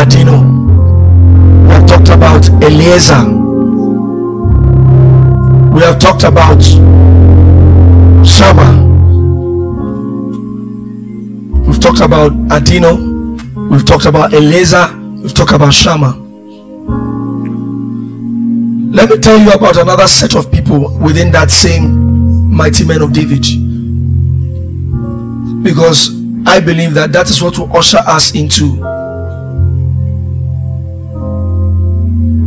Adino. We have talked about Eleazar. We have talked about Shama. We've talked about Adino. We've talked about Eleazar. We've talked about Shama. Let me tell you about another set of people within that same mighty men of David, because I believe that that is what will usher us into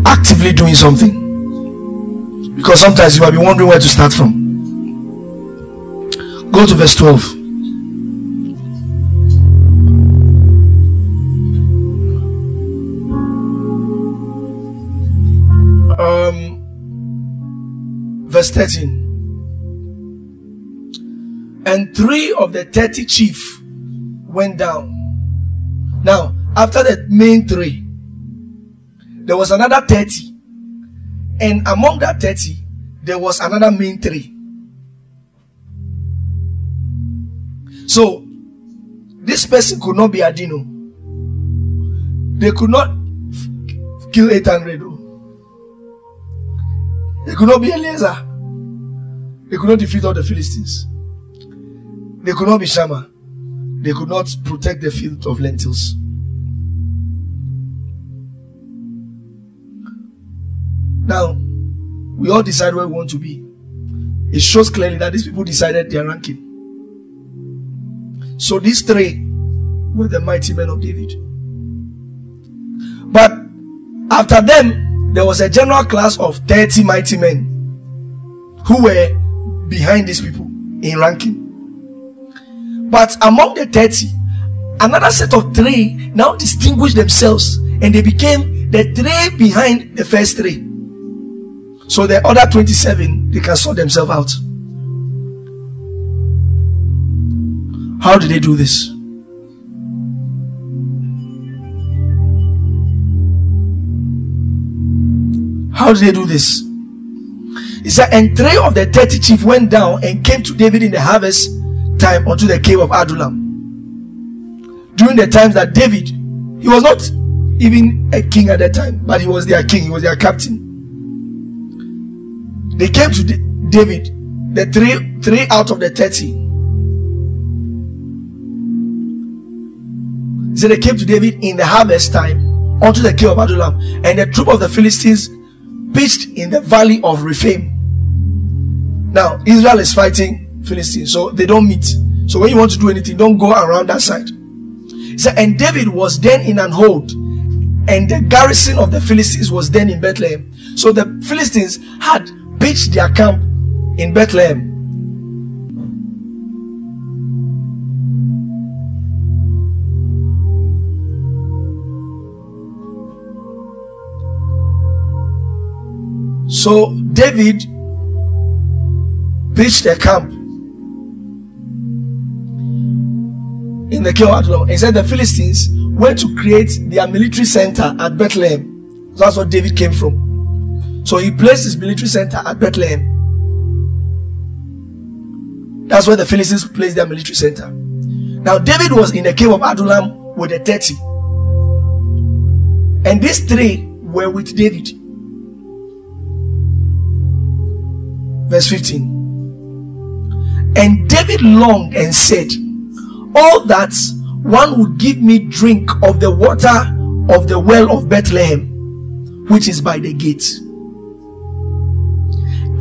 actively doing something. Because sometimes you might be wondering where to start from. Go to verse 12. Verse 13. And 3 of the 30 chief went down. Now, after the main 3, there was another 30, and among that 30, there was another main 3. So, this person could not be Adino. They could not kill 800. They could not be Eleazar. They could not defeat all the Philistines. They could not be Shammah. They could not protect the field of lentils. Now, we all decide where we want to be. It shows clearly that these people decided their ranking. So these 3 were the mighty men of David. But after them, there was a general class of 30 mighty men who were behind these people in ranking. But among the 30, another set of 3 now distinguished themselves, and they became the 3 behind the first 3. So the other 27, they can sort themselves out. How did they do this? How did they do this? It said, and 3 of the 30 chief went down and came to David in the harvest time unto the cave of Adullam. During the times that David, he was not even a king at that time, but he was their king, he was their captain. They came to David, the 3 out of the 30. So they came to David in the harvest time unto the cave of Adullam, and the troop of the Philistines pitched in the valley of Rephaim. Now Israel is fighting Philistines, so they don't meet. So when you want to do anything, don't go around that side. So, and David was then in an hold, and the garrison of the Philistines was then in Bethlehem. So the Philistines had pitched their camp in Bethlehem. So David pitched their camp in the cave of Adullam. He said the Philistines went to create their military center at Bethlehem. That's where David came from. So he placed his military center at Bethlehem. That's where the Philistines placed their military center. Now David was in the cave of Adullam with the 30. And these 3 were with David. Verse 15. And David longed and said, all that one would give me drink of the water of the well of Bethlehem, which is by the gate.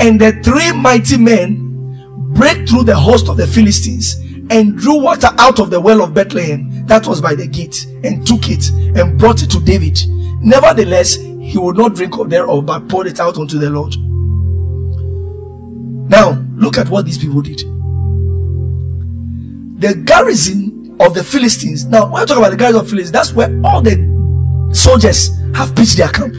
And the 3 mighty men break through the host of the Philistines and drew water out of the well of Bethlehem that was by the gate, and took it and brought it to David. Nevertheless, he would not drink of thereof, but poured it out unto the Lord. Now, look at what these people did. The garrison of the Philistines. Now, when I talk about the garrison of Philistines, that's where all the soldiers have pitched their camp.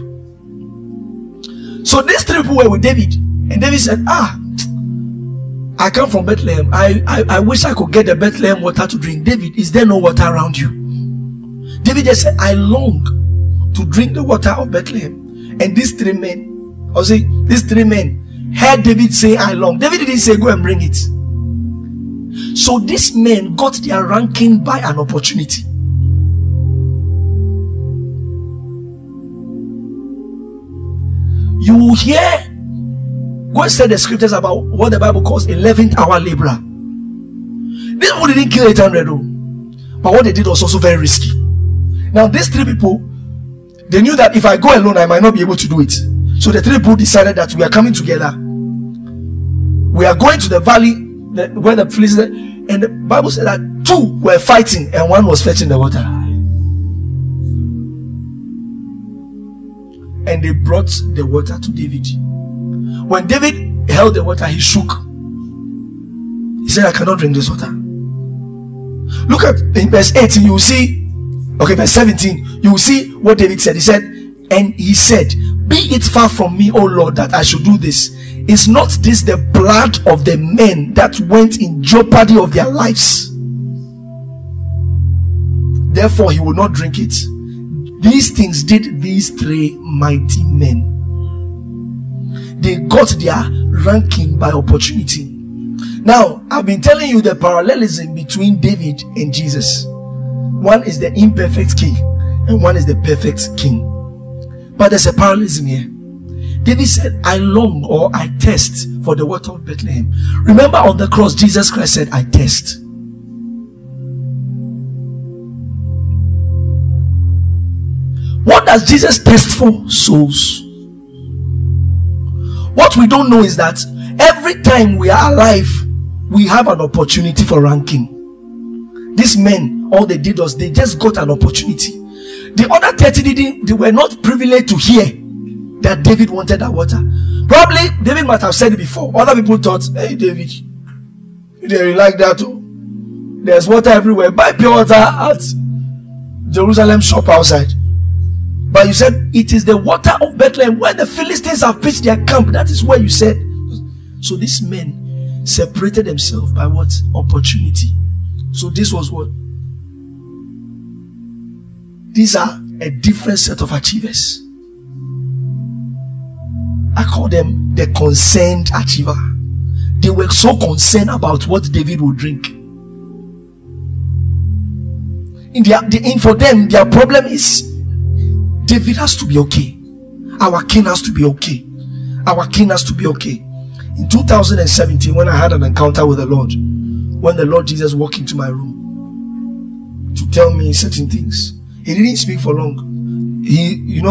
So these 3 people were with David, and David said, I come from Bethlehem. I wish I could get the Bethlehem water to drink. David, is there no water around you? David just said, I long to drink the water of Bethlehem. And these 3 men, I'll say, these 3 men heard David say, I long. David didn't say, go and bring it. So these men got their ranking by an opportunity. you will hear. God said the scriptures about what the Bible calls 11th hour laborer. These people didn't kill 800, but what they did was also very risky. Now these three people, they knew that if I go alone, I might not be able to do it. So the three people decided that we are coming together. We are going to the valley where the Philistines, and the Bible said that two were fighting and one was fetching the water. And they brought the water to David. When David held the water, he shook. He said, I cannot drink this water. Look at in verse 18, you will see, okay, verse 17, you will see what David said. He said, and he said, be it far from me, O Lord, that I should do this. Is not this the blood of the men that went in jeopardy of their lives? Therefore, he will not drink it. These things did these three mighty men. They got their ranking by opportunity. Now, I've been telling you the parallelism between David and Jesus. One is the imperfect king, and one is the perfect king. But there's a parallelism here. David said, I long or I thirst for the water of Bethlehem. Remember on the cross, Jesus Christ said, I thirst. What does Jesus thirst for? Souls. What we don't know is that every time we are alive, we have an opportunity for ranking. These men, all they did was they just got an opportunity. The other 30 didn't, they were not privileged to hear that David wanted that water. Probably David might have said it before. Other people thought, hey David, they like that too. There's water everywhere. Buy pure water at Jerusalem shop outside. But you said it is the water of Bethlehem where the Philistines have pitched their camp. That is where you said. So these men separated themselves by what? Opportunity. So this was what? These are a different set of achievers. I call them the concerned achiever. They were so concerned about what David would drink. For them, their problem is David has to be okay. Our king has to be okay. Our king has to be okay. In 2017, when I had an encounter with the Lord, when the Lord Jesus walked into my room to tell me certain things, he didn't speak for long.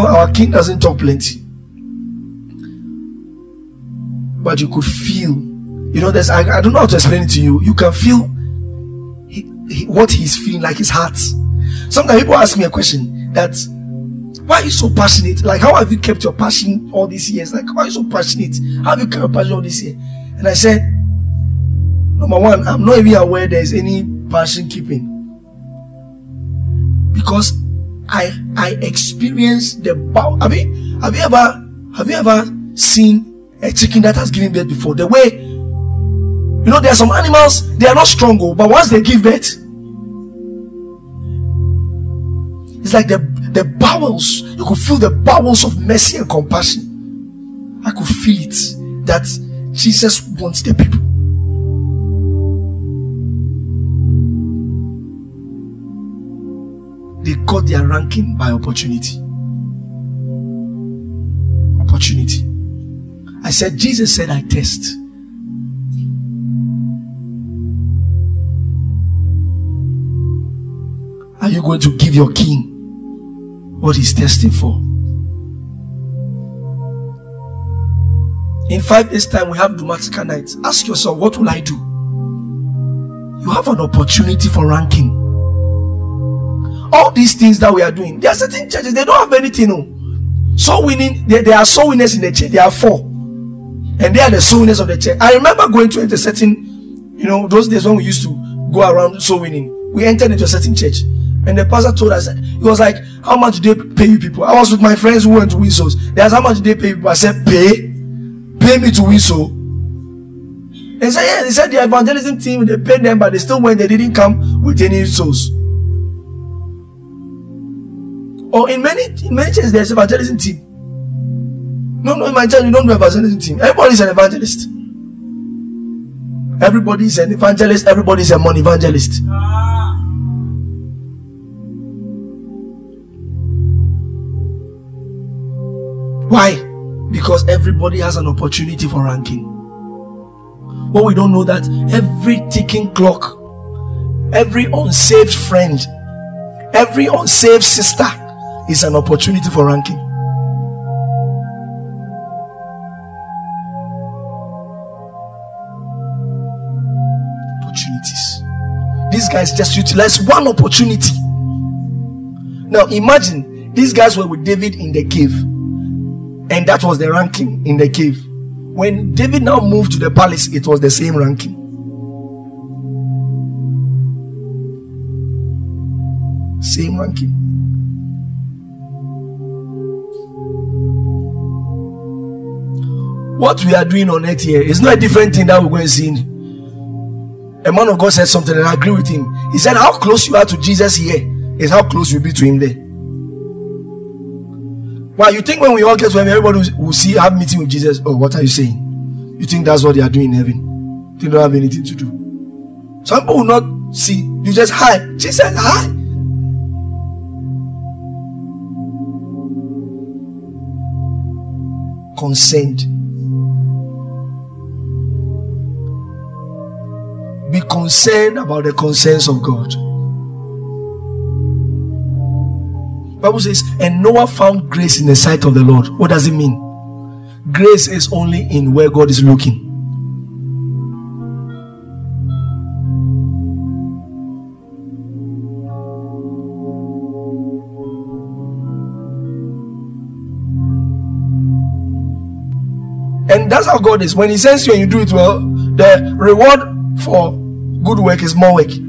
Our king doesn't talk plenty. But you could feel, I don't know how to explain it to you. You can feel what he's feeling, like his heart. Sometimes people ask me a question that, why are you so passionate? Like, how have you kept your passion all these years? Like, why are you so passionate? How have you kept your passion all this year? And I said, number one, I'm not even aware there's any passion keeping. Because I experienced the bow. I mean, have you ever seen a chicken that has given birth before? The way, there are some animals, they are not strong, but once they give birth, it's like the bowels. You could feel the bowels of mercy and compassion. I could feel it, that Jesus wants the people. They got their ranking by opportunity. Opportunity. I said, Jesus said, I thirst. Are you going to give your king what he's thirsting for? In 5 days' time, we have Dumatica night. Ask yourself, what will I do? You have an opportunity for ranking. All these things that we are doing, there are certain churches, they don't have anything. No. Soul winning, there are soul winners in the church. There are four. And they are the soul winners of the church. I remember going to a certain, those days when we used to go around soul winning. We entered into a certain church. And the pastor told us, he was like, how much do they pay you people? I was with my friends who went to win souls. They asked, how much do they pay you people? I said, pay me to win soul. They said, yeah, they said the evangelism team, they paid them, but they still went, they didn't come with any souls. Or in many churches, there's evangelism team. No, in my church, you don't do evangelism team. Everybody's an evangelist. Everybody's an evangelist, everybody's a money evangelist. Why? because everybody has an opportunity for ranking. But we don't know that every ticking clock, every unsaved friend, every unsaved sister is an opportunity for ranking. Opportunities. These guys just utilized one opportunity. Now imagine, these guys were with David in the cave, and that was the ranking in the cave. When David now moved to the palace, it was the same ranking. Same ranking. What we are doing on earth here is not a different thing that we're going to see. A man of God said something and I agree with him. He said, how close you are to Jesus here is how close you'll be to him there. Why, you think when we all get to heaven, everybody will see, have a meeting with Jesus? Oh, what are you saying? You think that's what they are doing in heaven? They don't have anything to do. Some people will not see. You just, hi. Jesus, hi. Concerned. Be concerned about the concerns of God. Bible says, and Noah found grace in the sight of the Lord. What does it mean? Grace is only in where God is looking. And that's how God is. When he sends you and you do it well, the reward for good work is more work.